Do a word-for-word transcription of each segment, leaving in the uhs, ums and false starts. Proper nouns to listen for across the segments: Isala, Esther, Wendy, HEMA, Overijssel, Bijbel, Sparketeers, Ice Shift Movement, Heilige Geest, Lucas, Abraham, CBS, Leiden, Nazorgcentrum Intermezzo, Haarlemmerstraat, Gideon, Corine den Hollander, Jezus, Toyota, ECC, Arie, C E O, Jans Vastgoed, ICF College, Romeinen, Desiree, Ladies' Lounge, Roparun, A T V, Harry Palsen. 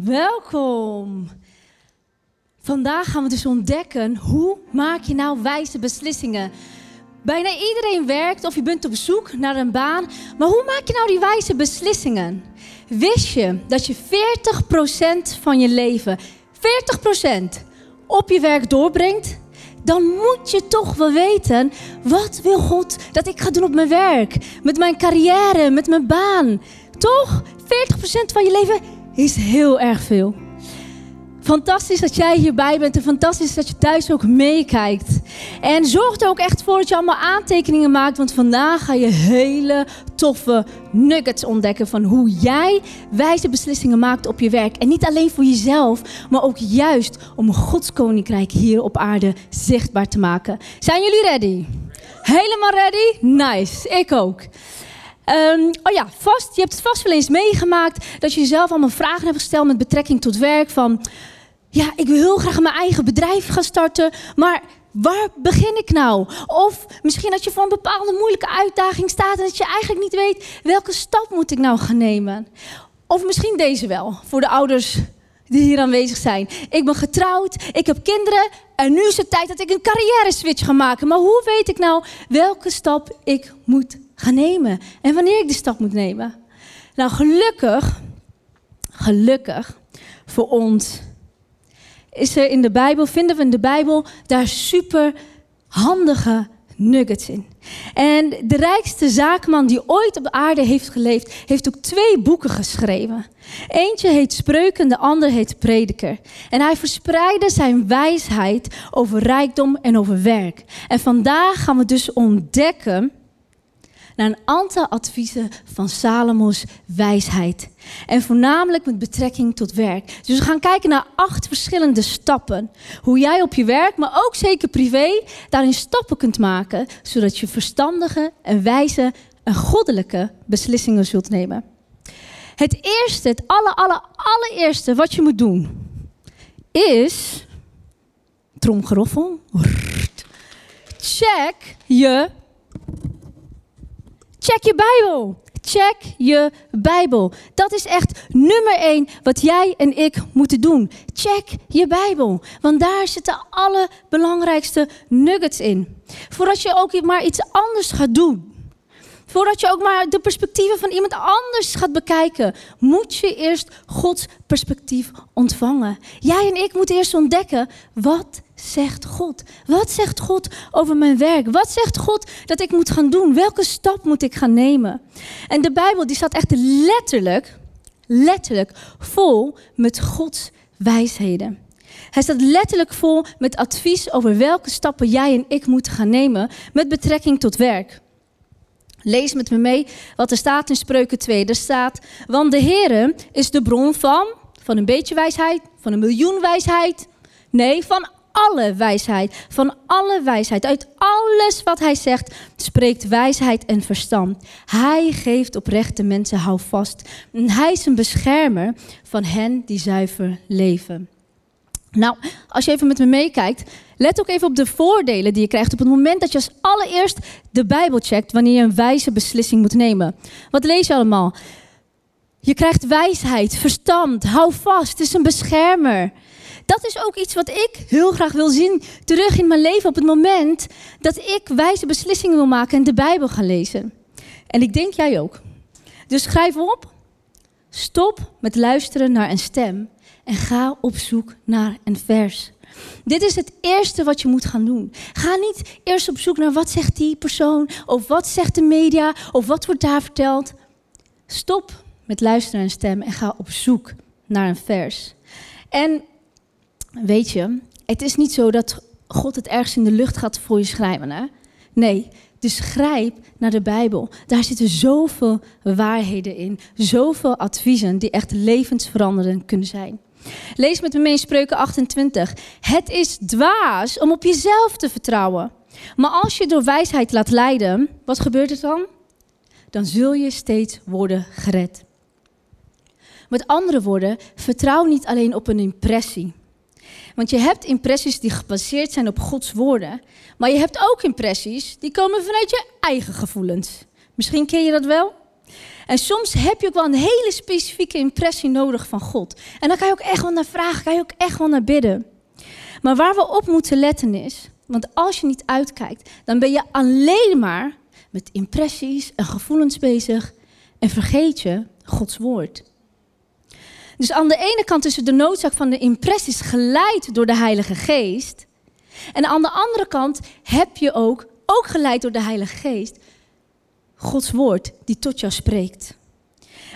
Welkom! Vandaag gaan we dus ontdekken, hoe maak je nou wijze beslissingen? Bijna iedereen werkt of je bent op zoek naar een baan, maar hoe maak je nou die wijze beslissingen? Wist je dat je veertig procent van je leven, veertig procent op je werk doorbrengt? Dan moet je toch wel weten, wat wil God dat ik ga doen op mijn werk? Met mijn carrière, met mijn baan. Toch? veertig procent van je leven is heel erg veel. Fantastisch dat jij hierbij bent en fantastisch dat je thuis ook meekijkt. En zorg er ook echt voor dat je allemaal aantekeningen maakt, want vandaag ga je hele toffe nuggets ontdekken van hoe jij wijze beslissingen maakt op je werk. En niet alleen voor jezelf, maar ook juist om Gods koninkrijk hier op aarde zichtbaar te maken. Zijn jullie ready? Helemaal ready? Nice, ik ook. Um, oh ja, vast, je hebt het vast wel eens meegemaakt dat je jezelf allemaal vragen hebt gesteld met betrekking tot werk. Van, ja, ik wil heel graag mijn eigen bedrijf gaan starten, maar waar begin ik nou? Of misschien dat je voor een bepaalde moeilijke uitdaging staat en dat je eigenlijk niet weet, welke stap moet ik nou gaan nemen? Of misschien deze wel, voor de ouders die hier aanwezig zijn. Ik ben getrouwd, ik heb kinderen en nu is het tijd dat ik een carrière switch ga maken. Maar hoe weet ik nou welke stap ik moet gaan nemen en wanneer ik die stap moet nemen? Nou, gelukkig, gelukkig voor ons is er in de Bijbel, vinden we in de Bijbel daar super handige nuggets in. En de rijkste zaakman die ooit op aarde heeft geleefd, heeft ook twee boeken geschreven. Eentje heet Spreuken, de ander heet Prediker. En hij verspreidde zijn wijsheid over rijkdom en over werk. En vandaag gaan we dus ontdekken naar een aantal adviezen van Salomo's wijsheid. En voornamelijk met betrekking tot werk. Dus we gaan kijken naar acht verschillende stappen. Hoe jij op je werk, maar ook zeker privé, daarin stappen kunt maken. Zodat je verstandige en wijze en goddelijke beslissingen zult nemen. Het eerste, het aller, aller, allereerste wat je moet doen, is tromgeroffel. Check je Check je Bijbel. Check je Bijbel. Dat is echt nummer één wat jij en ik moeten doen. Check je Bijbel. Want daar zitten de allerbelangrijkste nuggets in. Voordat je ook maar iets anders gaat doen. Voordat je ook maar de perspectieven van iemand anders gaat bekijken. Moet je eerst Gods perspectief ontvangen. Jij en ik moeten eerst ontdekken, wat zegt God? Wat zegt God over mijn werk? Wat zegt God dat ik moet gaan doen? Welke stap moet ik gaan nemen? En de Bijbel die staat echt letterlijk, letterlijk vol met Gods wijsheden. Hij staat letterlijk vol met advies over welke stappen jij en ik moeten gaan nemen met betrekking tot werk. Lees met me mee wat er staat in Spreuken twee. Er staat, want de Heere is de bron van, van een beetje wijsheid, van een miljoen wijsheid. Nee, van alle wijsheid, van alle wijsheid. Uit alles wat hij zegt, spreekt wijsheid en verstand. Hij geeft oprechte mensen houvast. En hij is een beschermer van hen die zuiver leven. Nou, als je even met me meekijkt, let ook even op de voordelen die je krijgt op het moment dat je als allereerst de Bijbel checkt wanneer je een wijze beslissing moet nemen. Wat lees je allemaal? Je krijgt wijsheid, verstand, hou vast, het is een beschermer. Dat is ook iets wat ik heel graag wil zien terug in mijn leven op het moment dat ik wijze beslissingen wil maken en de Bijbel ga lezen. En ik denk jij ook. Dus schrijf op, stop met luisteren naar een stem en ga op zoek naar een vers. Dit is het eerste wat je moet gaan doen. Ga niet eerst op zoek naar wat zegt die persoon of wat zegt de media of wat wordt daar verteld. Stop met luisteren naar een stem en ga op zoek naar een vers. En weet je, het is niet zo dat God het ergens in de lucht gaat voor je schrijven. Hè? Nee, dus grijp naar de Bijbel. Daar zitten zoveel waarheden in. Zoveel adviezen die echt levensveranderend kunnen zijn. Lees met me mee in Spreuken achtentwintig. Het is dwaas om op jezelf te vertrouwen. Maar als je door wijsheid laat leiden, wat gebeurt er dan? Dan zul je steeds worden gered. Met andere woorden, vertrouw niet alleen op een impressie. Want je hebt impressies die gebaseerd zijn op Gods woorden. Maar je hebt ook impressies die komen vanuit je eigen gevoelens. Misschien ken je dat wel. En soms heb je ook wel een hele specifieke impressie nodig van God. En daar kan je ook echt wel naar vragen, kan je ook echt wel naar bidden. Maar waar we op moeten letten is, want als je niet uitkijkt, dan ben je alleen maar met impressies en gevoelens bezig en vergeet je Gods woord. Dus aan de ene kant is het de noodzaak van de impressies geleid door de Heilige Geest. En aan de andere kant heb je ook, ook geleid door de Heilige Geest, Gods woord die tot jou spreekt.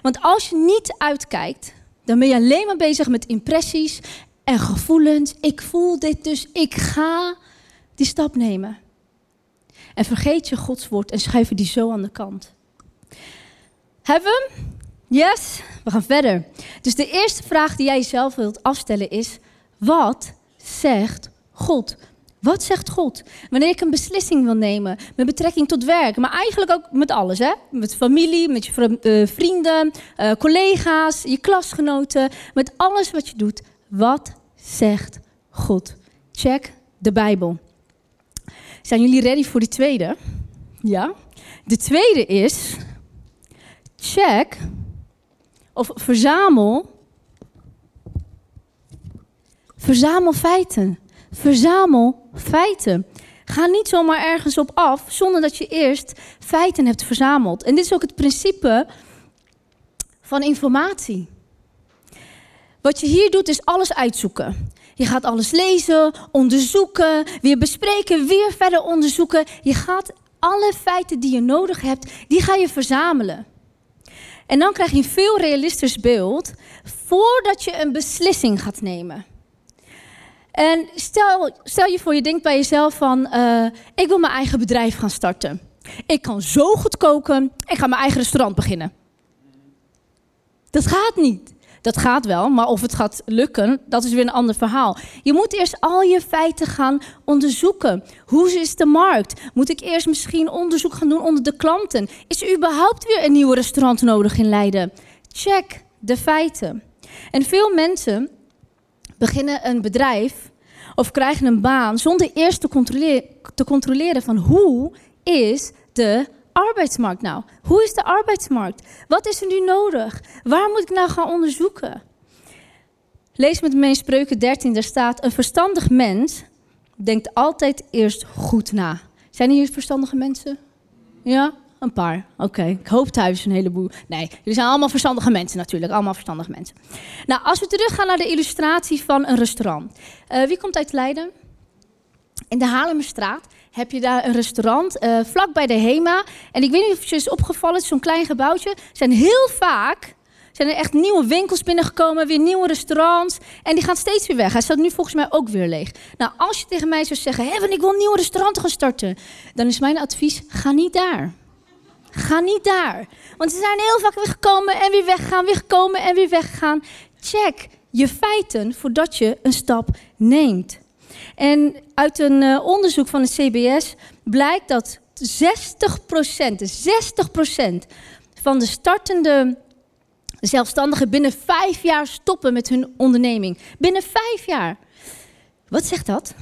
Want als je niet uitkijkt, dan ben je alleen maar bezig met impressies en gevoelens. Ik voel dit, dus ik ga die stap nemen. En vergeet je Gods woord en schuif je die zo aan de kant. Hebben we hem? Yes, we gaan verder. Dus de eerste vraag die jij jezelf wilt afstellen is, wat zegt God? Wat zegt God? Wanneer ik een beslissing wil nemen met betrekking tot werk, maar eigenlijk ook met alles, hè? Met familie, met je vrienden, uh, collega's, je klasgenoten, met alles wat je doet. Wat zegt God? Check de Bijbel. Zijn jullie ready voor die tweede? Ja. De tweede is, check of verzamel, verzamel feiten. Verzamel feiten. Ga niet zomaar ergens op af zonder dat je eerst feiten hebt verzameld. En dit is ook het principe van informatie. Wat je hier doet is alles uitzoeken. Je gaat alles lezen, onderzoeken, weer bespreken, weer verder onderzoeken. Je gaat alle feiten die je nodig hebt, die ga je verzamelen. En dan krijg je een veel realistisch beeld voordat je een beslissing gaat nemen. En stel, stel je voor, je denkt bij jezelf van, uh, ik wil mijn eigen bedrijf gaan starten. Ik kan zo goed koken, ik ga mijn eigen restaurant beginnen. Dat gaat niet. Dat gaat wel, maar of het gaat lukken, dat is weer een ander verhaal. Je moet eerst al je feiten gaan onderzoeken. Hoe is de markt? Moet ik eerst misschien onderzoek gaan doen onder de klanten? Is er überhaupt weer een nieuw restaurant nodig in Leiden? Check de feiten. En veel mensen beginnen een bedrijf of krijgen een baan zonder eerst te controleren, te controleren van hoe is de arbeidsmarkt nou? Hoe is de arbeidsmarkt? Wat is er nu nodig? Waar moet ik nou gaan onderzoeken? Lees met me in Spreuken dertien, daar staat, een verstandig mens denkt altijd eerst goed na. Zijn hier verstandige mensen? Ja, een paar. Oké, okay. Ik hoop thuis een heleboel. Nee, jullie zijn allemaal verstandige mensen natuurlijk. Allemaal verstandige mensen. Nou, als we teruggaan naar de illustratie van een restaurant. Uh, wie komt uit Leiden? In de Haarlemmerstraat heb je daar een restaurant uh, vlak bij de HEMA. En ik weet niet of je is opgevallen, zo'n klein gebouwtje. Zijn heel vaak zijn er echt nieuwe winkels binnengekomen, weer nieuwe restaurants. En die gaan steeds weer weg. Hij staat nu volgens mij ook weer leeg. Nou, als je tegen mij zou zeggen, Heaven, ik wil een nieuw restaurant gaan starten. Dan is mijn advies, ga niet daar. Ga niet daar. Want ze zijn heel vaak weer gekomen en weer weggaan, weer gekomen en weer weggaan. Check je feiten voordat je een stap neemt. En uit een uh, onderzoek van het C B S blijkt dat zestig procent, zestig procent van de startende zelfstandigen binnen vijf jaar stoppen met hun onderneming. Binnen vijf jaar. Wat zegt dat?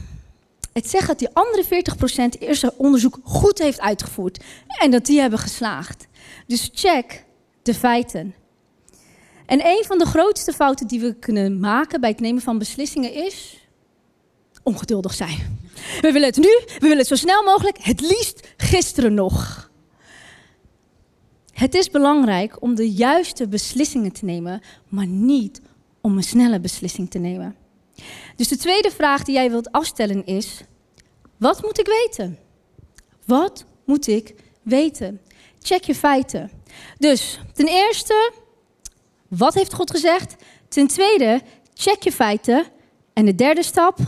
Het zegt dat die andere veertig procent eerst haar onderzoek goed heeft uitgevoerd. En dat die hebben geslaagd. Dus check de feiten. En een van de grootste fouten die we kunnen maken bij het nemen van beslissingen is ongeduldig zijn. We willen het nu, we willen het zo snel mogelijk, het liefst gisteren nog. Het is belangrijk om de juiste beslissingen te nemen, maar niet om een snelle beslissing te nemen. Dus de tweede vraag die jij wilt afstellen is, wat moet ik weten? Wat moet ik weten? Check je feiten. Dus ten eerste, wat heeft God gezegd? Ten tweede, check je feiten. En de derde stap,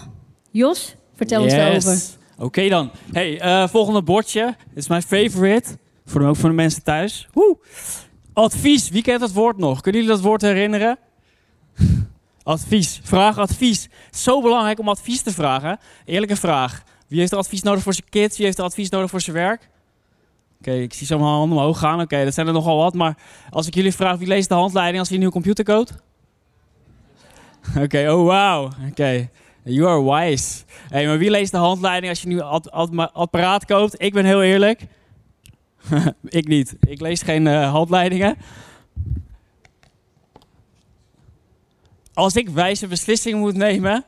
Jos, vertel yes. ons daarover. Oké okay dan. Hey, uh, volgende bordje. Dit is mijn favorite. Voor de, ook voor de mensen thuis. Woe. Advies. Wie kent dat woord nog? Kunnen jullie dat woord herinneren? Advies. Vraag advies. Zo belangrijk om advies te vragen. Eerlijke vraag. Wie heeft er advies nodig voor zijn kids? Wie heeft er advies nodig voor zijn werk? Oké, okay, ik zie zomaar handen omhoog gaan. Oké, okay, dat zijn er nogal wat. Maar als ik jullie vraag, wie leest de handleiding als je een nieuwe computer koopt? Oké, okay, oh wauw. Oké. Okay. You are wise. Hey, maar wie leest de handleiding als je nu een ad- ad- apparaat koopt? Ik ben heel eerlijk. Ik niet. Ik lees geen uh, handleidingen. Als ik wijze beslissingen moet nemen,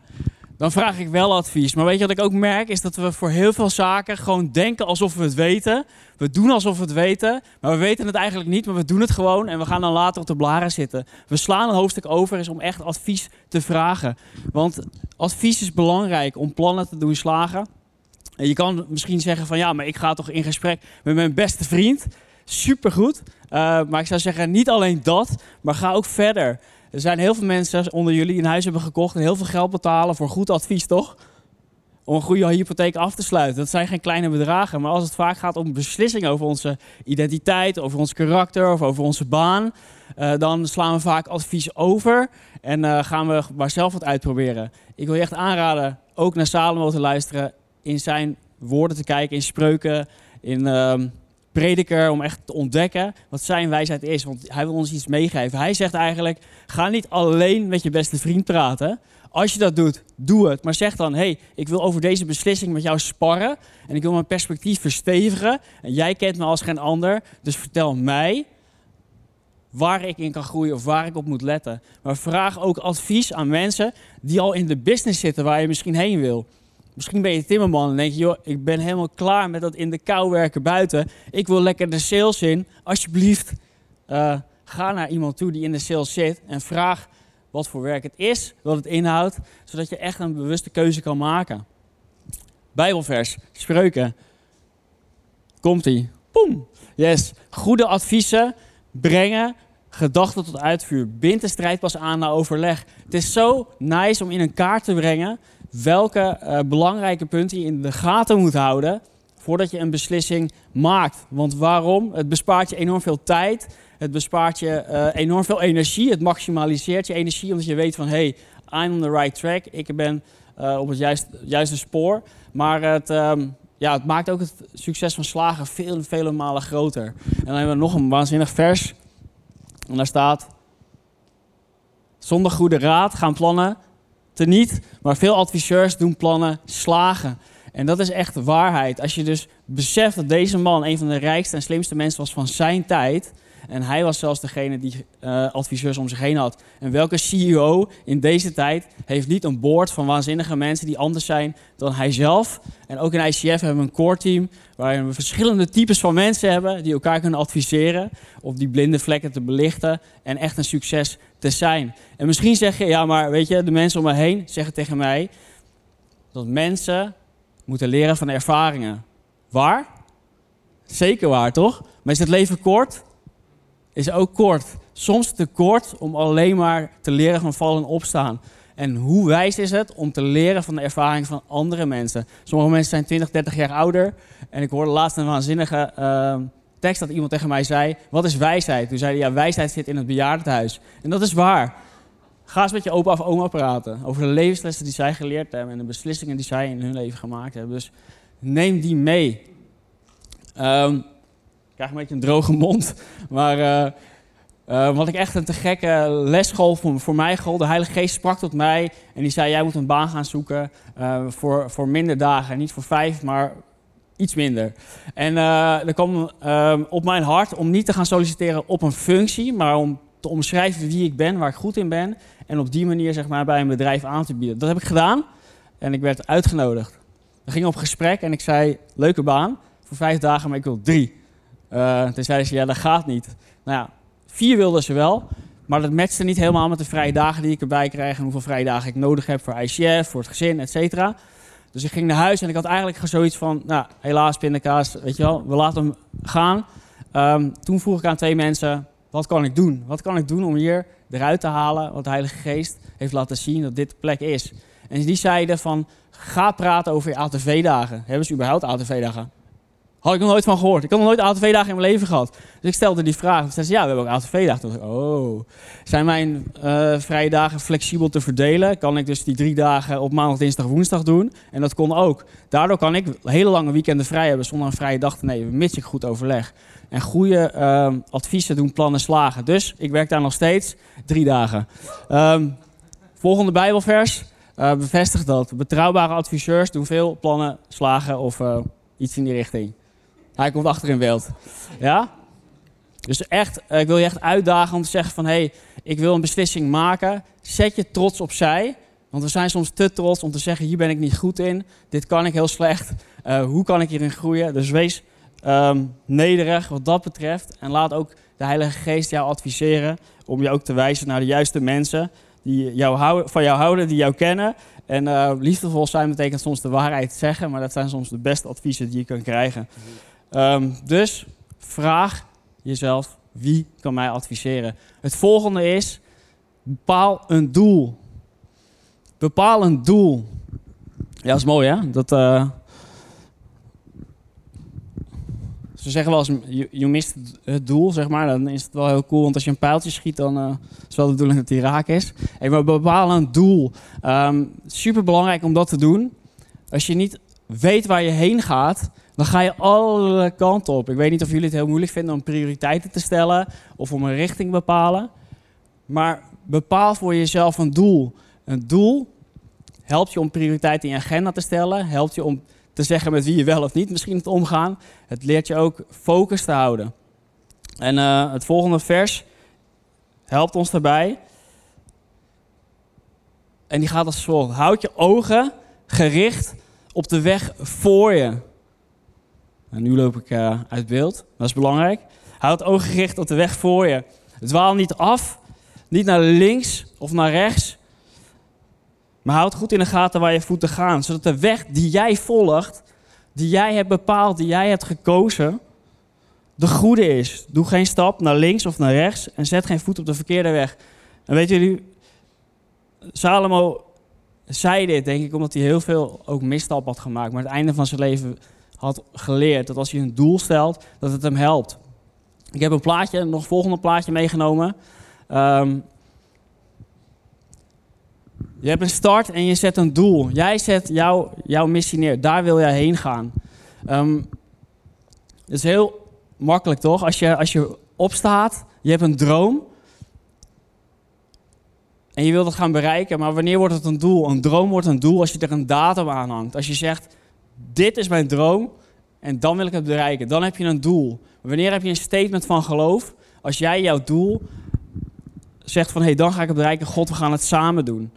dan vraag ik wel advies. Maar weet je wat ik ook merk, is dat we voor heel veel zaken gewoon denken alsof we het weten. We doen alsof we het weten, maar we weten het eigenlijk niet, maar we doen het gewoon en we gaan dan later op de blaren zitten. We slaan een hoofdstuk over is om echt advies te vragen. Want advies is belangrijk om plannen te doen slagen. En je kan misschien zeggen van ja, maar ik ga toch in gesprek met mijn beste vriend. Supergoed. Uh, maar ik zou zeggen, niet alleen dat, maar ga ook verder. Er zijn heel veel mensen onder jullie die een huis hebben gekocht en heel veel geld betalen voor goed advies, toch? Om een goede hypotheek af te sluiten. Dat zijn geen kleine bedragen, maar als het vaak gaat om beslissingen over onze identiteit, over ons karakter of over onze baan, uh, dan slaan we vaak advies over en uh, gaan we maar zelf wat uitproberen. Ik wil je echt aanraden ook naar Salomo te luisteren, in zijn woorden te kijken, in Spreuken, in um, Prediker, om echt te ontdekken wat zijn wijsheid is. Want hij wil ons iets meegeven. Hij zegt eigenlijk, ga niet alleen met je beste vriend praten. Als je dat doet, doe het. Maar zeg dan, hey, ik wil over deze beslissing met jou sparren. En ik wil mijn perspectief verstevigen. En jij kent me als geen ander. Dus vertel mij waar ik in kan groeien of waar ik op moet letten. Maar vraag ook advies aan mensen die al in de business zitten waar je misschien heen wil. Misschien ben je timmerman en denk je, joh, ik ben helemaal klaar met dat in de kou werken buiten. Ik wil lekker de sales in. Alsjeblieft, uh, ga naar iemand toe die in de sales zit en vraag wat voor werk het is, wat het inhoudt, zodat je echt een bewuste keuze kan maken. Bijbelvers, Spreuken. Komt-ie. Boom. Yes. Goede adviezen brengen gedachten tot uitvuur. Bind de strijd pas aan na overleg. Het is zo nice om in een kaart te brengen welke uh, belangrijke punten je in de gaten moet houden voordat je een beslissing maakt. Want waarom? Het bespaart je enorm veel tijd. Het bespaart je uh, enorm veel energie. Het maximaliseert je energie omdat je weet van, hey, I'm on the right track. Ik ben uh, op het juiste, juiste spoor. Maar het, um, ja, het maakt ook het succes van slagen veel, vele malen groter. En dan hebben we nog een waanzinnig vers. En daar staat, zonder goede raad gaan plannen teniet, maar veel adviseurs doen plannen slagen. En dat is echt de waarheid. Als je dus beseft dat deze man een van de rijkste en slimste mensen was van zijn tijd, en hij was zelfs degene die uh, adviseurs om zich heen had. En welke C E O in deze tijd heeft niet een board van waanzinnige mensen die anders zijn dan hij zelf? En ook in I C F hebben we een core team waarin we verschillende types van mensen hebben die elkaar kunnen adviseren om die blinde vlekken te belichten en echt een succes te zijn. En misschien zeg je, ja maar weet je, de mensen om me heen zeggen tegen mij dat mensen moeten leren van ervaringen. Waar? Zeker waar, toch? Maar is het leven kort? Is ook kort. Soms te kort om alleen maar te leren van vallen en opstaan. En hoe wijs is het om te leren van de ervaring van andere mensen? Sommige mensen zijn twintig, dertig jaar ouder. En ik hoorde laatst een waanzinnige uh, tekst dat iemand tegen mij zei, wat is wijsheid? Toen zei hij, ja, wijsheid zit in het bejaardentehuis. En dat is waar. Ga eens met je opa of oma praten over de levenslessen die zij geleerd hebben en de beslissingen die zij in hun leven gemaakt hebben. Dus neem die mee. Um, Ik krijg een beetje een droge mond, maar uh, uh, wat ik echt een te gekke lesschool voor, voor mij gold. De Heilige Geest sprak tot mij en die zei, jij moet een baan gaan zoeken uh, voor, voor minder dagen. Niet voor vijf, maar iets minder. En uh, er kwam uh, op mijn hart om niet te gaan solliciteren op een functie, maar om te omschrijven wie ik ben, waar ik goed in ben. En op die manier zeg maar, bij een bedrijf aan te bieden. Dat heb ik gedaan en ik werd uitgenodigd. We gingen op gesprek en ik zei, leuke baan voor vijf dagen, maar ik wil drie. Uh, toen zeiden ze, ja, dat gaat niet. Nou ja, vier wilden ze wel, maar dat matchte niet helemaal met de vrije dagen die ik erbij krijg en hoeveel vrije dagen ik nodig heb voor I C F, voor het gezin, et cetera. Dus ik ging naar huis en ik had eigenlijk zoiets van, nou, helaas, pindakaas, weet je wel, we laten hem gaan. Um, toen vroeg ik aan twee mensen, wat kan ik doen? Wat kan ik doen om hier eruit te halen wat de Heilige Geest heeft laten zien dat dit de plek is? En die zeiden van, ga praten over je A T V dagen. Hebben ze überhaupt A T V dagen? Had ik nog nooit van gehoord. Ik had nog nooit A T V dagen in mijn leven gehad. Dus ik stelde die vraag. Ze zei, ja, we hebben ook A T V dagen. Toen dacht ik, oh. Zijn mijn uh, vrije dagen flexibel te verdelen? Kan ik dus die drie dagen op maandag, dinsdag, woensdag doen? En dat kon ook. Daardoor kan ik hele lange weekenden vrij hebben zonder een vrije dag te nemen, mits ik goed overleg. En goede uh, adviezen doen plannen slagen. Dus ik werk daar nog steeds drie dagen. Um, volgende Bijbelvers. Uh, bevestig dat. Betrouwbare adviseurs doen veel plannen slagen of uh, iets in die richting. Hij komt achter in beeld. Ja? Dus echt, ik wil je echt uitdagen om te zeggen van... Hey, ik wil een beslissing maken. Zet je trots opzij. Want we zijn soms te trots om te zeggen... Hier ben ik niet goed in. Dit kan ik heel slecht. Uh, hoe kan ik hierin groeien? Dus wees um, nederig wat dat betreft. En laat ook de Heilige Geest jou adviseren... om je ook te wijzen naar de juiste mensen... die jou houden, van jou houden, die jou kennen. En uh, liefdevol zijn betekent soms de waarheid zeggen... maar dat zijn soms de beste adviezen die je kunt krijgen. Um, dus vraag jezelf, wie kan mij adviseren? Het volgende is, bepaal een doel. Bepaal een doel. Ja, dat is mooi, hè? Dat, uh... Ze zeggen wel eens, je, je mist het doel, zeg maar. Dan is het wel heel cool, want als je een pijltje schiet... dan uh, is wel de bedoeling dat die raak is. En we bepalen een doel. Um, superbelangrijk om dat te doen. Als je niet weet waar je heen gaat... dan ga je alle kanten op. Ik weet niet of jullie het heel moeilijk vinden om prioriteiten te stellen... of om een richting te bepalen. Maar bepaal voor jezelf een doel. Een doel helpt je om prioriteiten in je agenda te stellen. Helpt je om te zeggen met wie je wel of niet misschien te omgaan. Het leert je ook focus te houden. En uh, het volgende vers helpt ons daarbij. En die gaat als volgt. Houd je ogen gericht op de weg voor je. En nu loop ik uh, uit beeld, dat is belangrijk. Houd het oog gericht op de weg voor je. Dwaal niet af, niet naar links of naar rechts. Maar houd goed in de gaten waar je voeten gaan. Zodat de weg die jij volgt, die jij hebt bepaald, die jij hebt gekozen, de goede is. Doe geen stap naar links of naar rechts en zet geen voet op de verkeerde weg. En weet jullie, Salomo zei dit, denk ik, omdat hij heel veel ook misstappen had gemaakt. Maar aan het einde van zijn leven... had geleerd dat als je een doel stelt, dat het hem helpt. Ik heb een plaatje, nog het volgende plaatje meegenomen. Um, je hebt een start en je zet een doel. Jij zet jou, jouw missie neer. Daar wil jij heen gaan. Um, het is heel makkelijk, toch? Als je, als je opstaat, je hebt een droom... en je wilt dat gaan bereiken, maar wanneer wordt het een doel? Een droom wordt een doel als je er een datum aan hangt. Als je zegt... dit is mijn droom en dan wil ik het bereiken. Dan heb je een doel. Wanneer heb je een statement van geloof? Als jij jouw doel zegt van, hé, hey, dan ga ik het bereiken. God, we gaan het samen doen.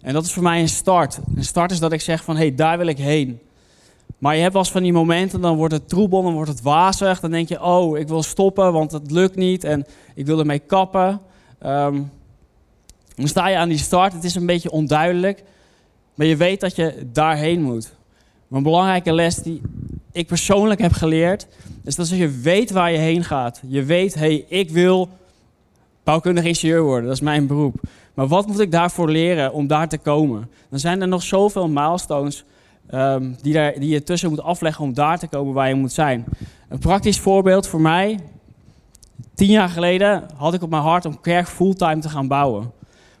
En dat is voor mij een start. Een start is dat ik zeg van, hé, hey, daar wil ik heen. Maar je hebt wel eens van die momenten, dan wordt het troebel, dan wordt het wazig. Dan denk je, oh, ik wil stoppen, want het lukt niet en ik wil ermee kappen. Um, dan sta je aan die start, het is een beetje onduidelijk. Maar je weet dat je daarheen moet. Maar een belangrijke les die ik persoonlijk heb geleerd... is dat als je weet waar je heen gaat. Je weet, hé, hey, ik wil bouwkundig ingenieur worden. Dat is mijn beroep. Maar wat moet ik daarvoor leren om daar te komen? Dan zijn er nog zoveel milestones um, die, daar, die je tussen moet afleggen... om daar te komen waar je moet zijn. Een praktisch voorbeeld voor mij. Tien jaar geleden had ik op mijn hart om kerk fulltime te gaan bouwen.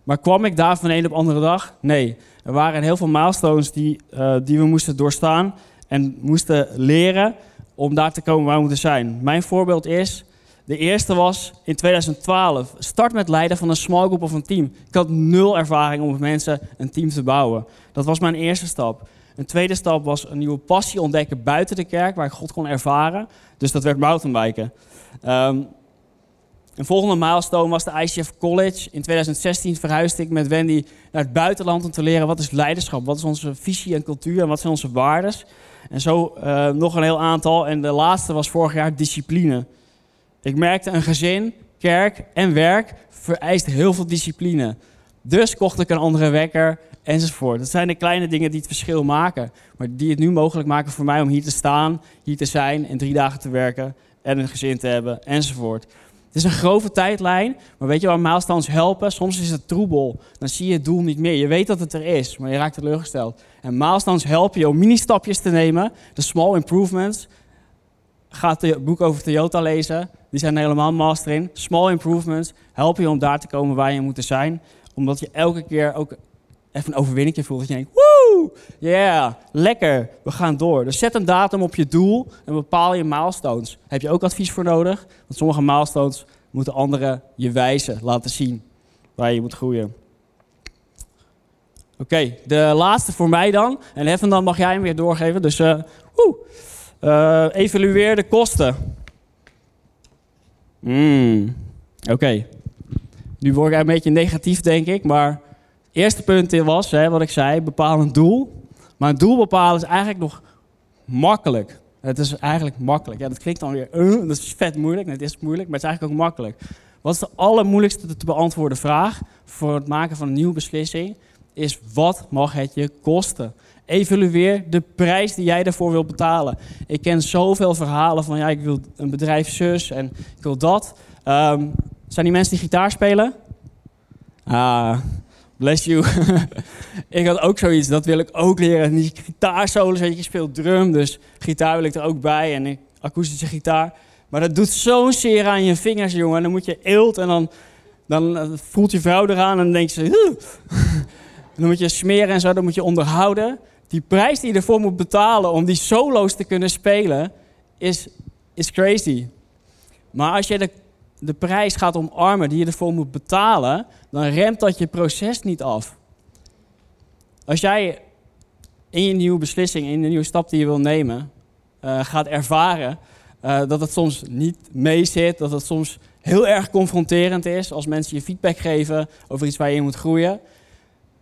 Maar kwam ik daar van de een op de andere dag? Nee. Er waren heel veel milestones die, uh, die we moesten doorstaan en moesten leren om daar te komen waar we moeten zijn. Mijn voorbeeld is, de eerste was in twintig twaalf. Start met leiden van een small group of een team. Ik had nul ervaring om met mensen een team te bouwen. Dat was mijn eerste stap. Een tweede stap was een nieuwe passie ontdekken buiten de kerk, waar ik God kon ervaren. Dus dat werd mountainbiken. Um, Een volgende milestone was de I C F College. In twintig zestien verhuisde ik met Wendy naar het buitenland om te leren wat is leiderschap, wat is onze visie en cultuur en wat zijn onze waardes. En zo uh, nog een heel aantal. En de laatste was vorig jaar discipline. Ik merkte een gezin, kerk en werk vereist heel veel discipline. Dus kocht ik een andere wekker enzovoort. Dat zijn de kleine dingen die het verschil maken, maar die het nu mogelijk maken voor mij om hier te staan, hier te zijn en drie dagen te werken en een gezin te hebben enzovoort. Het is een grove tijdlijn, maar weet je waar milestones helpen? Soms is het troebel, dan zie je het doel niet meer. Je weet dat het er is, maar je raakt teleurgesteld. En milestones helpen je om mini-stapjes te nemen. De small improvements. Ga het boek over Toyota lezen, die zijn er helemaal master in. Small improvements helpen je om daar te komen waar je moet zijn. Omdat je elke keer ook even een overwinningje voelt. Dat je denkt, woe, yeah, lekker, we gaan door. Dus zet een datum op je doel en bepaal je milestones. Heb je ook advies voor nodig? Want sommige milestones moeten anderen je wijzen, laten zien waar je moet groeien. Oké, okay, de laatste voor mij dan. En Evan, dan mag jij hem weer doorgeven. Dus, uh, woe. Uh, evalueer de kosten. Mm, Oké. Okay. Nu word ik een beetje negatief, denk ik. Maar het eerste punt was, hè, wat ik zei, bepaal een doel. Maar een doel bepalen is eigenlijk nog makkelijk. Het is eigenlijk makkelijk. Ja, dat klinkt dan weer, uh, dat is vet moeilijk. Nee, het is moeilijk, maar het is eigenlijk ook makkelijk. Wat is de allermoeilijkste te beantwoorden vraag voor het maken van een nieuwe beslissing? Is wat mag het je kosten? Evalueer de prijs die jij daarvoor wilt betalen. Ik ken zoveel verhalen van ja, ik wil een bedrijf zus en ik wil dat. Um, zijn die mensen die gitaar spelen? Ah, bless you. Ik had ook zoiets, dat wil ik ook leren. Die gitaarsolos, weet je, je speelt drum, dus gitaar wil ik er ook bij en akoestische gitaar. Maar dat doet zo'n zeer aan je vingers, jongen. En dan moet je eelt en dan, dan voelt je vrouw eraan en dan denkt ze... Dan moet je smeren en zo, dan moet je onderhouden. Die prijs die je ervoor moet betalen om die solo's te kunnen spelen, is, is crazy. Maar als je de, de prijs gaat omarmen die je ervoor moet betalen, dan remt dat je proces niet af. Als jij in je nieuwe beslissing, in de nieuwe stap die je wil nemen, uh, gaat ervaren uh, dat het soms niet mee zit, dat het soms heel erg confronterend is als mensen je feedback geven over iets waar je in moet groeien.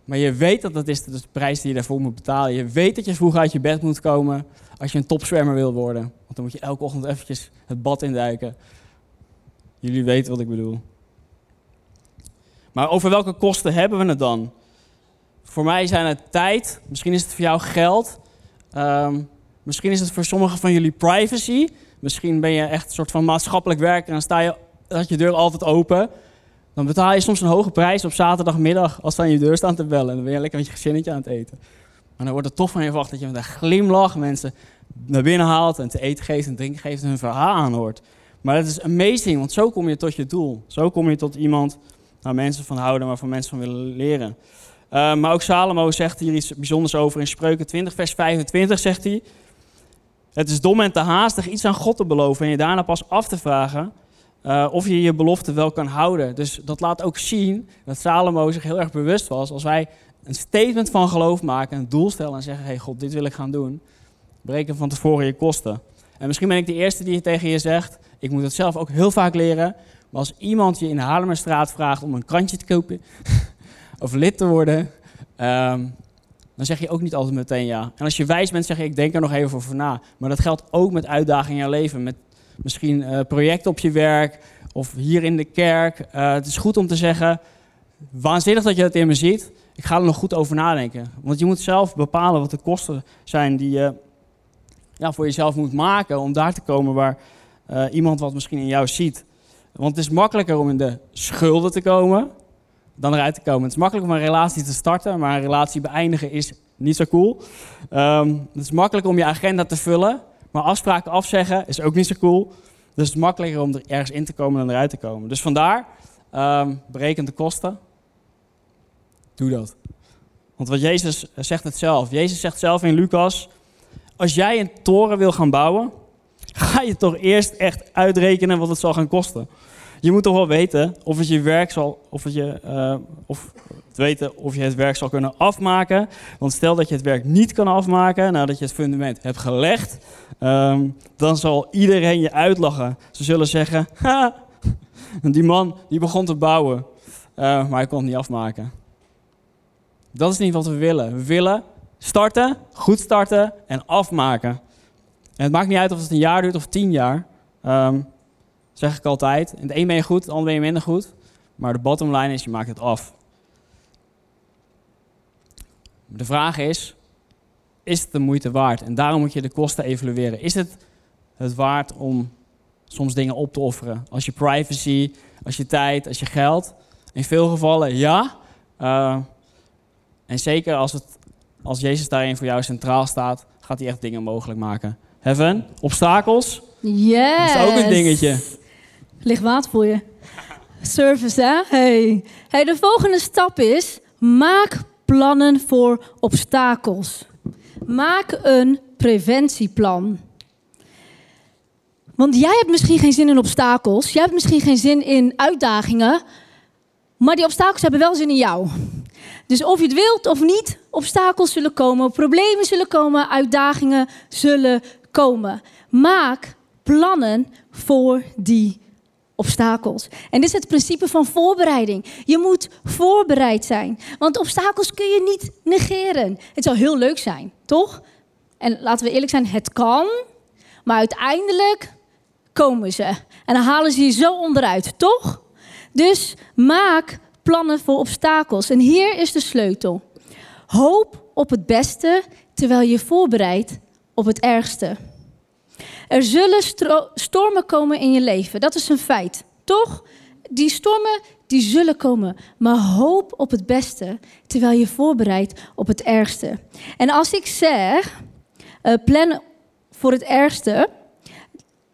Maar je weet dat dat is de prijs die je daarvoor moet betalen. Je weet dat je vroeg uit je bed moet komen als je een topzwemmer wil worden. Want dan moet je elke ochtend eventjes het bad induiken. Jullie weten wat ik bedoel. Maar over welke kosten hebben we het dan? Voor mij zijn het tijd. Misschien is het voor jou geld. Um, misschien is het voor sommigen van jullie privacy. Misschien ben je echt een soort van maatschappelijk werker en dan sta je, dat je deur altijd open. Dan betaal je soms een hoge prijs op zaterdagmiddag als ze aan je deur staan te bellen. En dan ben je lekker met je gezinnetje aan het eten. Maar dan wordt het toch van je verwacht dat je met een glimlach mensen naar binnen haalt en te eten geeft en drinken geeft en hun verhaal aanhoort. Maar dat is amazing, want zo kom je tot je doel. Zo kom je tot iemand waar mensen van houden, waarvan mensen van willen leren. Uh, maar ook Salomo zegt hier iets bijzonders over in Spreuken twintig, vers vijfentwintig zegt hij. Het is dom en te haastig iets aan God te beloven en je daarna pas af te vragen... Uh, of je je belofte wel kan houden. Dus dat laat ook zien dat Salomo zich heel erg bewust was. Als wij een statement van geloof maken, een doel stellen en zeggen... Hey God, dit wil ik gaan doen. Bereken van tevoren je kosten. En misschien ben ik de eerste die tegen je zegt... Ik moet het zelf ook heel vaak leren. Maar als iemand je in de Haarlemmerstraat vraagt om een krantje te kopen... of lid te worden... Um, dan zeg je ook niet altijd meteen ja. En als je wijs bent, zeg je ik denk er nog even over na. Maar dat geldt ook met uitdagingen in je leven... Met misschien een project op je werk of hier in de kerk. Uh, het is goed om te zeggen, waanzinnig dat je dat in me ziet. Ik ga er nog goed over nadenken. Want je moet zelf bepalen wat de kosten zijn die je ja, voor jezelf moet maken... om daar te komen waar uh, iemand wat misschien in jou ziet. Want het is makkelijker om in de schulden te komen dan eruit te komen. Het is makkelijk om een relatie te starten, maar een relatie beëindigen is niet zo cool. Um, het is makkelijk om je agenda te vullen... Maar afspraken afzeggen is ook niet zo cool. Dus het is makkelijker om er ergens in te komen dan eruit te komen. Dus vandaar, um, bereken de kosten. Doe dat. Want wat Jezus zegt het zelf. Jezus zegt zelf in Lucas, als jij een toren wil gaan bouwen, ga je toch eerst echt uitrekenen wat het zal gaan kosten. Je moet toch wel weten of het je werk zal, of het je, uh, of weten of je het werk zal kunnen afmaken. Want stel dat je het werk niet kan afmaken, nadat je het fundament hebt gelegd, um, dan zal iedereen je uitlachen. Ze zullen zeggen, ha, die man die begon te bouwen, uh, maar hij kon het niet afmaken. Dat is niet wat we willen. We willen starten, goed starten en afmaken. En het maakt niet uit of het een jaar duurt of tien jaar. Um, Dat zeg ik altijd. In het een ben je goed, het ander ben je minder goed. Maar de bottom line is, je maakt het af. De vraag is, is het de moeite waard? En daarom moet je de kosten evalueren. Is het het waard om soms dingen op te offeren? Als je privacy, als je tijd, als je geld. In veel gevallen ja. Uh, en zeker als, het, als Jezus daarin voor jou centraal staat, gaat hij echt dingen mogelijk maken. Heaven, obstakels. Yes. Dat is ook een dingetje. Ligt water voor je. Service, hè? Hey. Hey, de volgende stap is... maak plannen voor obstakels. Maak een preventieplan. Want jij hebt misschien geen zin in obstakels. Jij hebt misschien geen zin in uitdagingen. Maar die obstakels hebben wel zin in jou. Dus of je het wilt of niet... obstakels zullen komen, problemen zullen komen... uitdagingen zullen komen. Maak plannen voor die obstakels. En dit is het principe van voorbereiding. Je moet voorbereid zijn. Want obstakels kun je niet negeren. Het zou heel leuk zijn, toch? En laten we eerlijk zijn, het kan. Maar uiteindelijk komen ze. En dan halen ze je zo onderuit, toch? Dus maak plannen voor obstakels. En hier is de sleutel. Hoop op het beste, terwijl je voorbereidt op het ergste. Er zullen stro- stormen komen in je leven. Dat is een feit, toch? Die stormen, die zullen komen. Maar hoop op het beste, terwijl je voorbereidt op het ergste. En als ik zeg, uh, plan voor het ergste,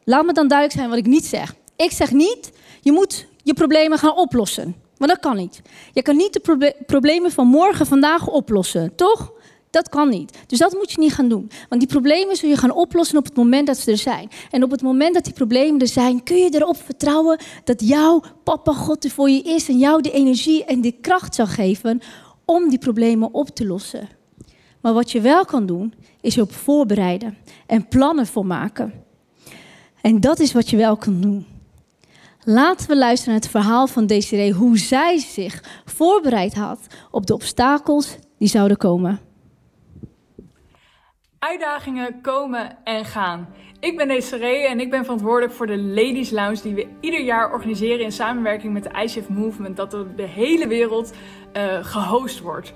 laat me dan duidelijk zijn wat ik niet zeg. Ik zeg niet, je moet je problemen gaan oplossen. Want dat kan niet. Je kan niet de proble- problemen van morgen vandaag oplossen, toch? Dat kan niet. Dus dat moet je niet gaan doen. Want die problemen zul je gaan oplossen op het moment dat ze er zijn. En op het moment dat die problemen er zijn, kun je erop vertrouwen dat jouw papa God er voor je is en jou de energie en de kracht zal geven om die problemen op te lossen. Maar wat je wel kan doen, is je op voorbereiden en plannen voor maken. En dat is wat je wel kan doen. Laten we luisteren naar het verhaal van Desiree, hoe zij zich voorbereid had op de obstakels die zouden komen. Uitdagingen komen en gaan. Ik ben Desiree en ik ben verantwoordelijk voor de Ladies' Lounge die we ieder jaar organiseren in samenwerking met de Ice Shift Movement, dat door de hele wereld uh, gehost wordt.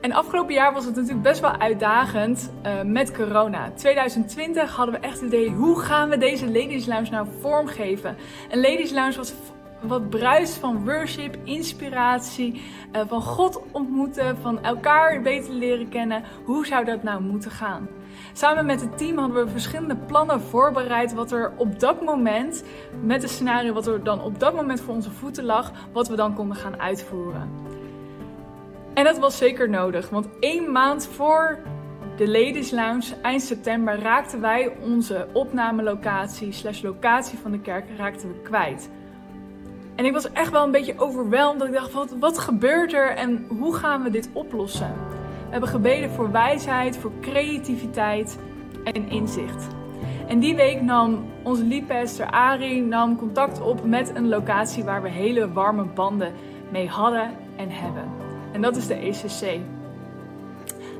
En afgelopen jaar was het natuurlijk best wel uitdagend uh, met corona. twintig twintig hadden we echt het idee, hoe gaan we deze Ladies' Lounge nou vormgeven? Een Ladies' Lounge was wat bruist van worship, inspiratie, van God ontmoeten, van elkaar beter leren kennen. Hoe zou dat nou moeten gaan? Samen met het team hadden we verschillende plannen voorbereid wat er op dat moment, met het scenario wat er dan op dat moment voor onze voeten lag, wat we dan konden gaan uitvoeren. En dat was zeker nodig, want één maand voor de Ladies' Lounge, eind september, raakten wij onze opnamelocatie slash locatie van de kerk raakten we kwijt. En ik was echt wel een beetje overweldigd, dat ik dacht, wat, wat gebeurt er en hoe gaan we dit oplossen? We hebben gebeden voor wijsheid, voor creativiteit en inzicht. En die week nam onze lead pastor Arie nam contact op met een locatie waar we hele warme banden mee hadden en hebben. En dat is de E C C.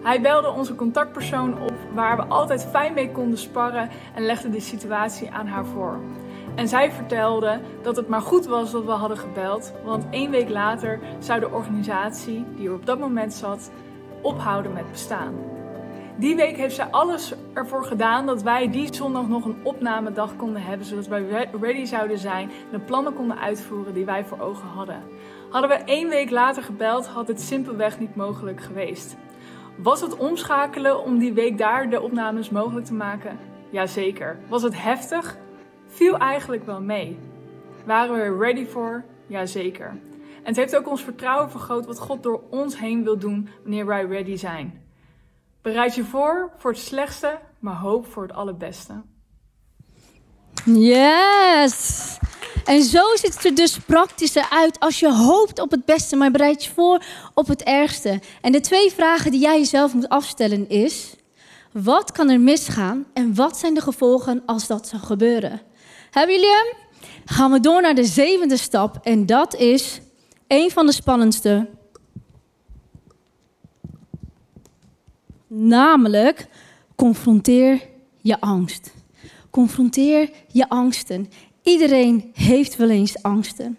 Hij belde onze contactpersoon op waar we altijd fijn mee konden sparren en legde de situatie aan haar voor. En zij vertelde dat het maar goed was dat we hadden gebeld, want één week later zou de organisatie die er op dat moment zat, ophouden met bestaan. Die week heeft zij alles ervoor gedaan dat wij die zondag nog een opnamedag konden hebben, zodat wij ready zouden zijn en de plannen konden uitvoeren die wij voor ogen hadden. Hadden we één week later gebeld, had dit simpelweg niet mogelijk geweest. Was het omschakelen om die week daar de opnames mogelijk te maken? Jazeker. Was het heftig? Viel eigenlijk wel mee. Waren we er ready voor? Jazeker. En het heeft ook ons vertrouwen vergroot wat God door ons heen wil doen wanneer wij ready zijn. Bereid je voor, voor het slechtste, maar hoop voor het allerbeste. Yes! En zo ziet het er dus praktischer uit als je hoopt op het beste, maar bereid je voor op het ergste. En de twee vragen die jij jezelf moet afstellen is, wat kan er misgaan en wat zijn de gevolgen als dat zou gebeuren? Hebben jullie hem? Gaan we door naar de zevende stap. En dat is een van de spannendste. Namelijk, confronteer je angst. Confronteer je angsten. Iedereen heeft wel eens angsten.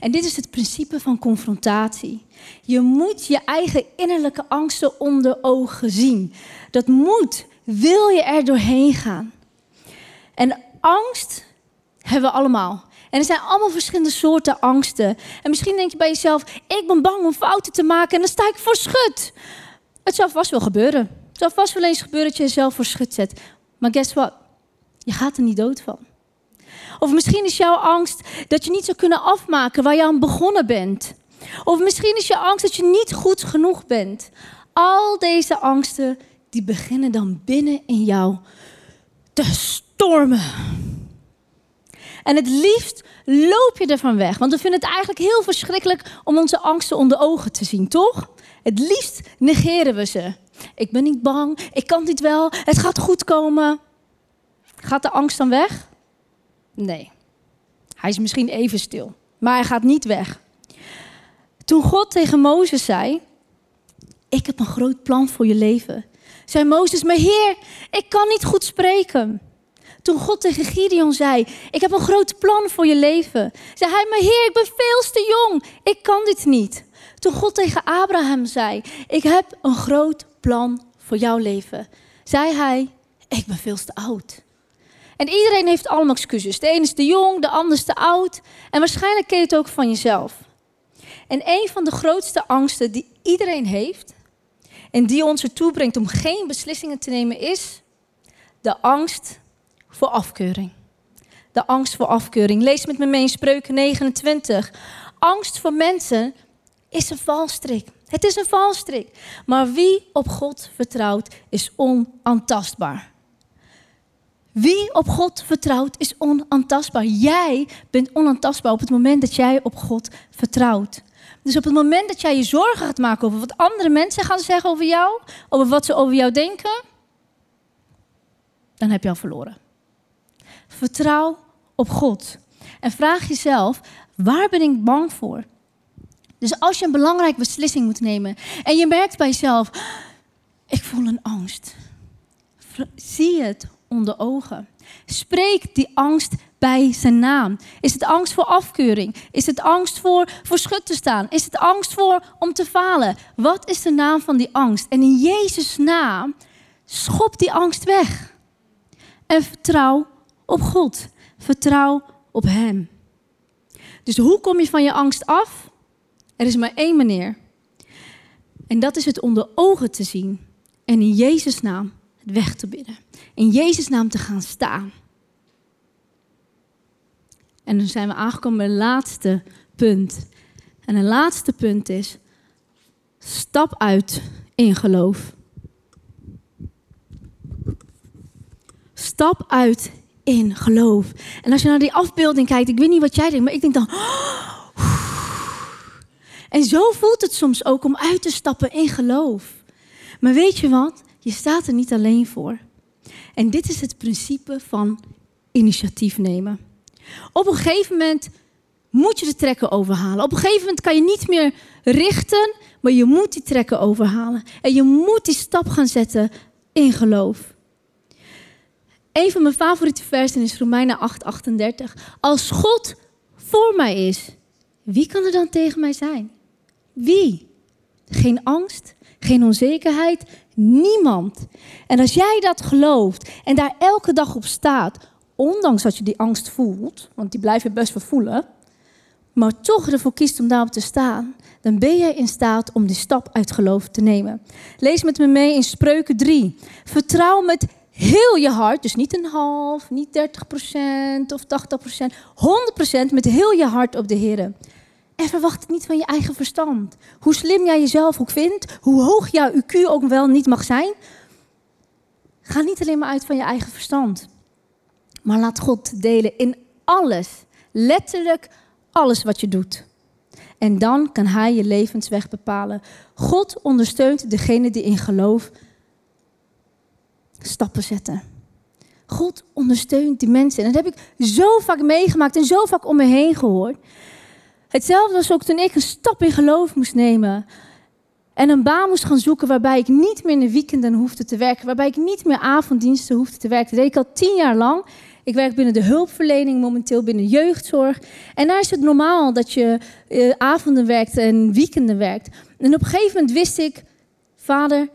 En dit is het principe van confrontatie. Je moet je eigen innerlijke angsten onder ogen zien. Dat moet, wil je er doorheen gaan. En angst hebben we allemaal. En er zijn allemaal verschillende soorten angsten. En misschien denk je bij jezelf, ik ben bang om fouten te maken en dan sta ik voor schut. Het zou vast wel gebeuren. Het zou vast wel eens gebeuren dat je jezelf voor schut zet. Maar guess what? Je gaat er niet dood van. Of misschien is jouw angst dat je niet zou kunnen afmaken waar je aan begonnen bent. Of misschien is je angst dat je niet goed genoeg bent. Al deze angsten die beginnen dan binnen in jou te stormen. En het liefst loop je ervan weg. Want we vinden het eigenlijk heel verschrikkelijk om onze angsten onder ogen te zien, toch? Het liefst negeren we ze. Ik ben niet bang, ik kan dit wel, het gaat goed komen. Gaat de angst dan weg? Nee. Hij is misschien even stil, maar hij gaat niet weg. Toen God tegen Mozes zei, ik heb een groot plan voor je leven, zei Mozes, maar Heer, ik kan niet goed spreken. Toen God tegen Gideon zei, ik heb een groot plan voor je leven, zei hij, maar Heer, ik ben veel te jong, ik kan dit niet. Toen God tegen Abraham zei, ik heb een groot plan voor jouw leven, zei hij, ik ben veel te oud. En iedereen heeft allemaal excuses. De een is te jong, de ander is te oud. En waarschijnlijk ken je het ook van jezelf. En een van de grootste angsten die iedereen heeft, en die ons ertoe brengt om geen beslissingen te nemen, is de angst voor afkeuring. De angst voor afkeuring. Lees met me mee in Spreuken negenentwintig. Angst voor mensen is een valstrik. Het is een valstrik. Maar wie op God vertrouwt, is onaantastbaar. Wie op God vertrouwt, is onaantastbaar. Jij bent onaantastbaar op het moment dat jij op God vertrouwt. Dus op het moment dat jij je zorgen gaat maken over wat andere mensen gaan zeggen over jou, over wat ze over jou denken, dan heb je al verloren. Vertrouw op God. En vraag jezelf, waar ben ik bang voor? Dus als je een belangrijke beslissing moet nemen en je merkt bij jezelf, ik voel een angst. Zie het onder ogen. Spreek die angst bij zijn naam. Is het angst voor afkeuring? Is het angst voor, voor schut te staan? Is het angst voor om te falen? Wat is de naam van die angst? En in Jezus' naam schop die angst weg. En vertrouw op God. Vertrouw op Hem. Dus hoe kom je van je angst af? Er is maar één manier. En dat is het onder ogen te zien. En in Jezus' naam het weg te bidden. In Jezus' naam te gaan staan. En dan zijn we aangekomen bij het laatste punt. En het laatste punt is, stap uit in geloof. Stap uit in geloof. En als je naar die afbeelding kijkt, ik weet niet wat jij denkt, maar ik denk dan... En zo voelt het soms ook om uit te stappen in geloof. Maar weet je wat? Je staat er niet alleen voor. En dit is het principe van initiatief nemen. Op een gegeven moment moet je de trekker overhalen. Op een gegeven moment kan je niet meer richten, maar je moet die trekker overhalen. En je moet die stap gaan zetten in geloof. Een van mijn favoriete versen is Romeinen acht achtendertig. Als God voor mij is, wie kan er dan tegen mij zijn? Wie? Geen angst, geen onzekerheid, niemand. En als jij dat gelooft en daar elke dag op staat, ondanks dat je die angst voelt, want die blijf je best wel voelen, maar toch ervoor kiest om daarop te staan, dan ben jij in staat om die stap uit geloof te nemen. Lees met me mee in Spreuken drie. Vertrouw met heel je hart, dus niet een half, niet dertig procent of tachtig procent, honderd procent met heel je hart op de Heer. En verwacht het niet van je eigen verstand. Hoe slim jij jezelf ook vindt, hoe hoog jouw I Q ook wel niet mag zijn. Ga niet alleen maar uit van je eigen verstand. Maar laat God delen in alles. Letterlijk alles wat je doet. En dan kan Hij je levensweg bepalen. God ondersteunt degene die in geloof stappen zetten. God ondersteunt die mensen. En dat heb ik zo vaak meegemaakt en zo vaak om me heen gehoord. Hetzelfde was ook toen ik een stap in geloof moest nemen. En een baan moest gaan zoeken waarbij ik niet meer in de weekenden hoefde te werken. Waarbij ik niet meer avonddiensten hoefde te werken. Dat deed ik al tien jaar lang. Ik werk binnen de hulpverlening, momenteel binnen jeugdzorg. En daar is het normaal dat je eh, avonden werkt en weekenden werkt. En op een gegeven moment wist ik, Vader,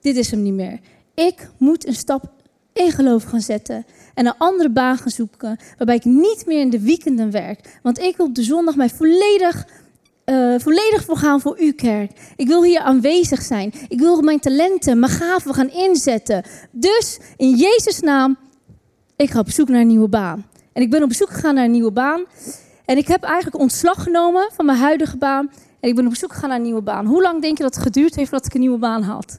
dit is hem niet meer. Ik moet een stap in geloof gaan zetten. En een andere baan gaan zoeken. Waarbij ik niet meer in de weekenden werk. Want ik wil op de zondag mij volledig, uh, volledig voor gaan voor uw kerk. Ik wil hier aanwezig zijn. Ik wil mijn talenten, mijn gaven gaan inzetten. Dus in Jezus' naam, ik ga op zoek naar een nieuwe baan. En ik ben op zoek gegaan naar een nieuwe baan. En ik heb eigenlijk ontslag genomen van mijn huidige baan. En ik ben op zoek gegaan naar een nieuwe baan. Hoe lang denk je dat het geduurd heeft voordat ik een nieuwe baan had?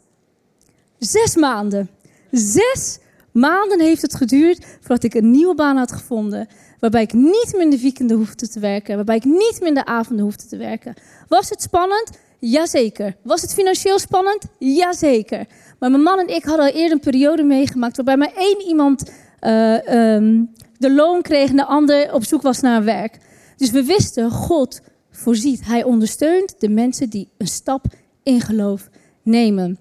Zes maanden. Zes maanden heeft het geduurd voordat ik een nieuwe baan had gevonden. Waarbij ik niet meer in de weekenden hoefde te werken. Waarbij ik niet meer in de avonden hoefde te werken. Was het spannend? Jazeker. Was het financieel spannend? Jazeker. Maar mijn man en ik hadden al eerder een periode meegemaakt waarbij maar één iemand uh, um, de loon kreeg en de ander op zoek was naar werk. Dus we wisten, God voorziet. Hij ondersteunt de mensen die een stap in geloof nemen.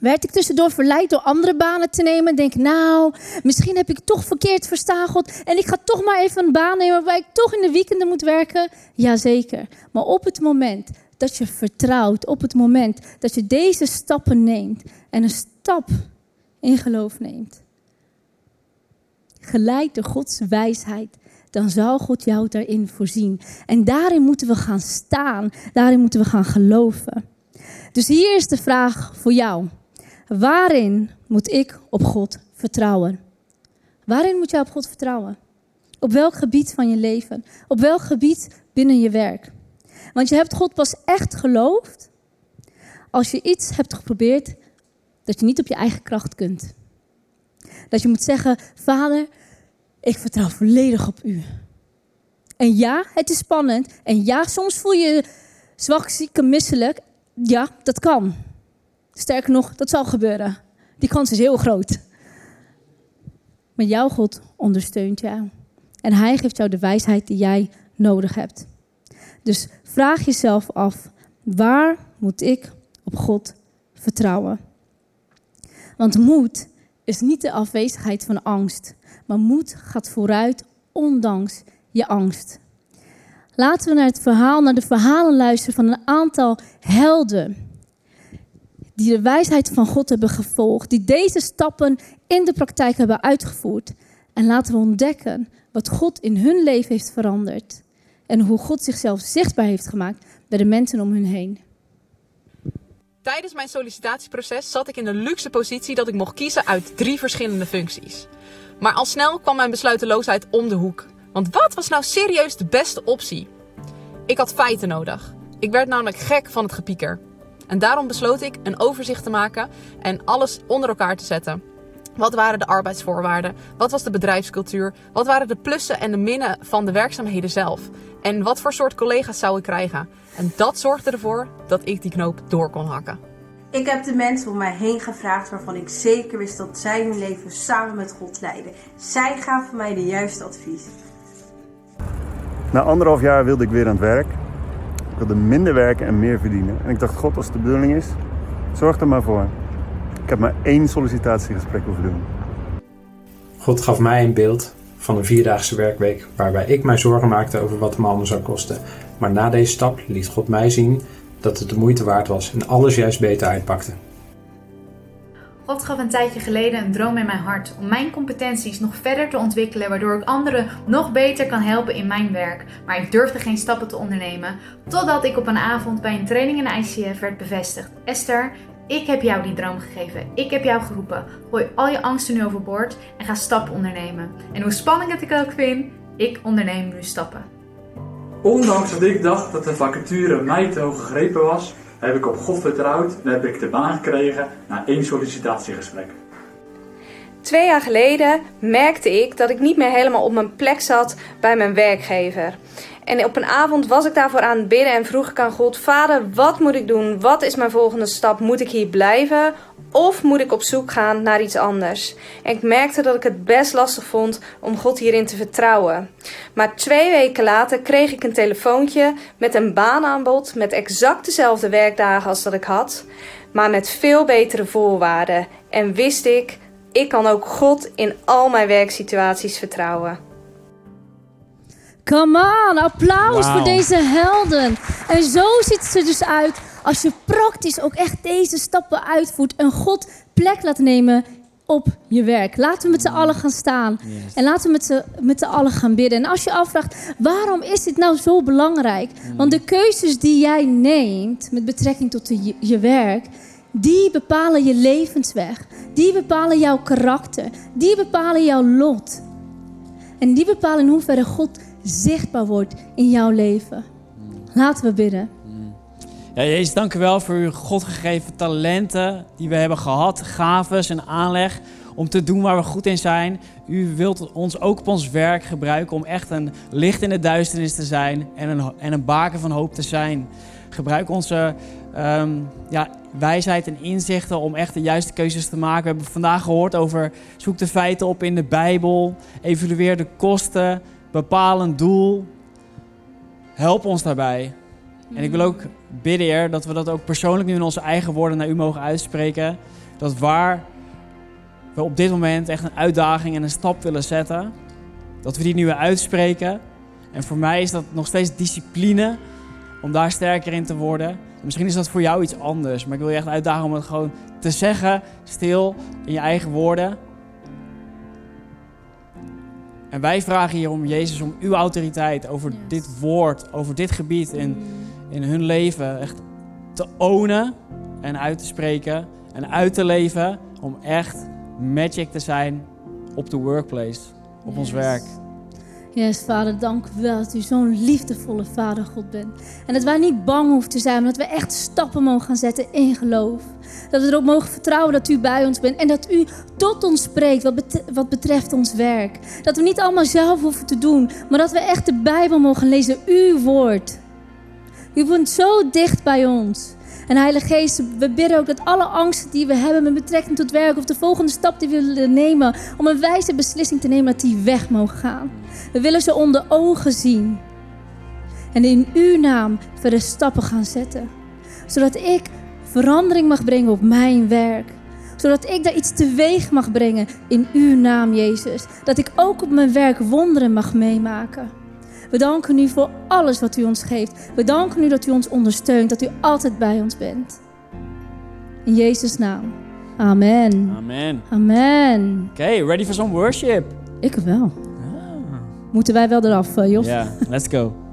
Werd ik tussendoor verleid door andere banen te nemen. En denk, nou, misschien heb ik toch verkeerd verstaan, God. En ik ga toch maar even een baan nemen waarbij ik toch in de weekenden moet werken. Jazeker. Maar op het moment dat je vertrouwt, op het moment dat je deze stappen neemt. En een stap in geloof neemt. Geleid door Gods wijsheid. Dan zal God jou daarin voorzien. En daarin moeten we gaan staan. Daarin moeten we gaan geloven. Dus hier is de vraag voor jou. Waarin moet ik op God vertrouwen? Waarin moet jij op God vertrouwen? Op welk gebied van je leven? Op welk gebied binnen je werk? Want je hebt God pas echt geloofd als je iets hebt geprobeerd dat je niet op je eigen kracht kunt. Dat je moet zeggen, Vader, ik vertrouw volledig op u. En ja, het is spannend. En ja, soms voel je je zwak, ziek en misselijk. Ja, dat kan. Sterker nog, dat zal gebeuren. Die kans is heel groot. Maar jouw God ondersteunt jou. En hij geeft jou de wijsheid die jij nodig hebt. Dus vraag jezelf af, waar moet ik op God vertrouwen? Want moed is niet de afwezigheid van angst. Maar moed gaat vooruit ondanks je angst. Laten we naar het verhaal, naar de verhalen luisteren van een aantal helden. Die de wijsheid van God hebben gevolgd. Die deze stappen in de praktijk hebben uitgevoerd. En laten we ontdekken wat God in hun leven heeft veranderd. En hoe God zichzelf zichtbaar heeft gemaakt bij de mensen om hun heen. Tijdens mijn sollicitatieproces zat ik in de luxe positie dat ik mocht kiezen uit drie verschillende functies. Maar al snel kwam mijn besluiteloosheid om de hoek. Want wat was nou serieus de beste optie? Ik had feiten nodig. Ik werd namelijk gek van het gepieker. En daarom besloot ik een overzicht te maken en alles onder elkaar te zetten. Wat waren de arbeidsvoorwaarden? Wat was de bedrijfscultuur? Wat waren de plussen en de minnen van de werkzaamheden zelf? En wat voor soort collega's zou ik krijgen? En dat zorgde ervoor dat ik die knoop door kon hakken. Ik heb de mensen om mij heen gevraagd waarvan ik zeker wist dat zij hun leven samen met God leiden. Zij gaven mij de juiste advies. Na anderhalf jaar wilde ik weer aan het werk. Ik wilde minder werken en meer verdienen. En ik dacht, God, als het de bedoeling is, zorg er maar voor. Ik heb maar één sollicitatiegesprek hoeven doen. God gaf mij een beeld van een vierdaagse werkweek waarbij ik mij zorgen maakte over wat het me allemaal zou kosten. Maar na deze stap liet God mij zien dat het de moeite waard was en alles juist beter uitpakte. God gaf een tijdje geleden een droom in mijn hart om mijn competenties nog verder te ontwikkelen, waardoor ik anderen nog beter kan helpen in mijn werk. Maar ik durfde geen stappen te ondernemen, totdat ik op een avond bij een training in de I C F werd bevestigd. Esther, ik heb jou die droom gegeven. Ik heb jou geroepen. Gooi al je angsten nu overboord en ga stappen ondernemen. En hoe spannend het ik ook vind, ik onderneem nu stappen. Ondanks dat ik dacht dat de vacature mij te hoog gegrepen was, heb ik op God vertrouwd en heb ik de baan gekregen na één sollicitatiegesprek. Twee jaar geleden merkte ik dat ik niet meer helemaal op mijn plek zat bij mijn werkgever. En op een avond was ik daarvoor aan het bidden en vroeg ik aan God, Vader, wat moet ik doen? Wat is mijn volgende stap? Moet ik hier blijven? Of moet ik op zoek gaan naar iets anders? En ik merkte dat ik het best lastig vond om God hierin te vertrouwen. Maar twee weken later kreeg ik een telefoontje met een baanaanbod met exact dezelfde werkdagen als dat ik had, maar met veel betere voorwaarden. En wist ik, ik kan ook God in al mijn werksituaties vertrouwen. Come on, applaus wow. Voor deze helden. En zo ziet ze dus uit als je praktisch ook echt deze stappen uitvoert en God plek laat nemen op je werk. Laten we met z'n allen gaan staan. Yes. En laten we met z'n, met z'n allen gaan bidden. En als je afvraagt, waarom is dit nou zo belangrijk? Want de keuzes die jij neemt met betrekking tot de, je werk, die bepalen je levensweg. Die bepalen jouw karakter. Die bepalen jouw lot. En die bepalen in hoeverre God zichtbaar wordt in jouw leven. Laten we bidden. Ja, Jezus, dank u wel voor uw God gegeven talenten die we hebben gehad, gaves en aanleg om te doen waar we goed in zijn. U wilt ons ook op ons werk gebruiken om echt een licht in de duisternis te zijn en een, en een baken van hoop te zijn. Gebruik onze um, ja, wijsheid en inzichten om echt de juiste keuzes te maken. We hebben vandaag gehoord over zoek de feiten op in de Bijbel, evalueer de kosten, bepaal een doel. Help ons daarbij. En ik wil ook bidden, Heer, dat we dat ook persoonlijk nu in onze eigen woorden naar u mogen uitspreken. Dat waar we op dit moment echt een uitdaging en een stap willen zetten, dat we die nu weer uitspreken. En voor mij is dat nog steeds discipline om daar sterker in te worden. Misschien is dat voor jou iets anders, maar ik wil je echt uitdagen om het gewoon te zeggen, stil, in je eigen woorden. En wij vragen hier om Jezus, om uw autoriteit over yes. dit woord, over dit gebied in, in hun leven echt te ownen en uit te spreken en uit te leven om echt magic te zijn op de workplace, op yes. ons werk. Yes, Vader, dank u wel dat u zo'n liefdevolle Vader God bent. En dat wij niet bang hoeven te zijn, maar dat we echt stappen mogen gaan zetten in geloof. Dat we erop mogen vertrouwen dat u bij ons bent en dat u tot ons spreekt wat, bet- wat betreft ons werk. Dat we niet allemaal zelf hoeven te doen, maar dat we echt de Bijbel mogen lezen, uw woord. U bent zo dicht bij ons. En Heilige Geest, we bidden ook dat alle angsten die we hebben met betrekking tot werk of de volgende stap die we willen nemen om een wijze beslissing te nemen, dat die weg mogen gaan. We willen ze onder ogen zien. En in uw naam verder stappen gaan zetten. Zodat ik verandering mag brengen op mijn werk. Zodat ik daar iets teweeg mag brengen in uw naam, Jezus. Dat ik ook op mijn werk wonderen mag meemaken. We danken u voor alles wat u ons geeft. We danken u dat u ons ondersteunt, dat u altijd bij ons bent. In Jezus' naam. Amen. Amen. Amen. Oké, okay, ready for some worship? Ik wel. Ah. Moeten wij wel eraf, Jos? Ja, yeah, let's go.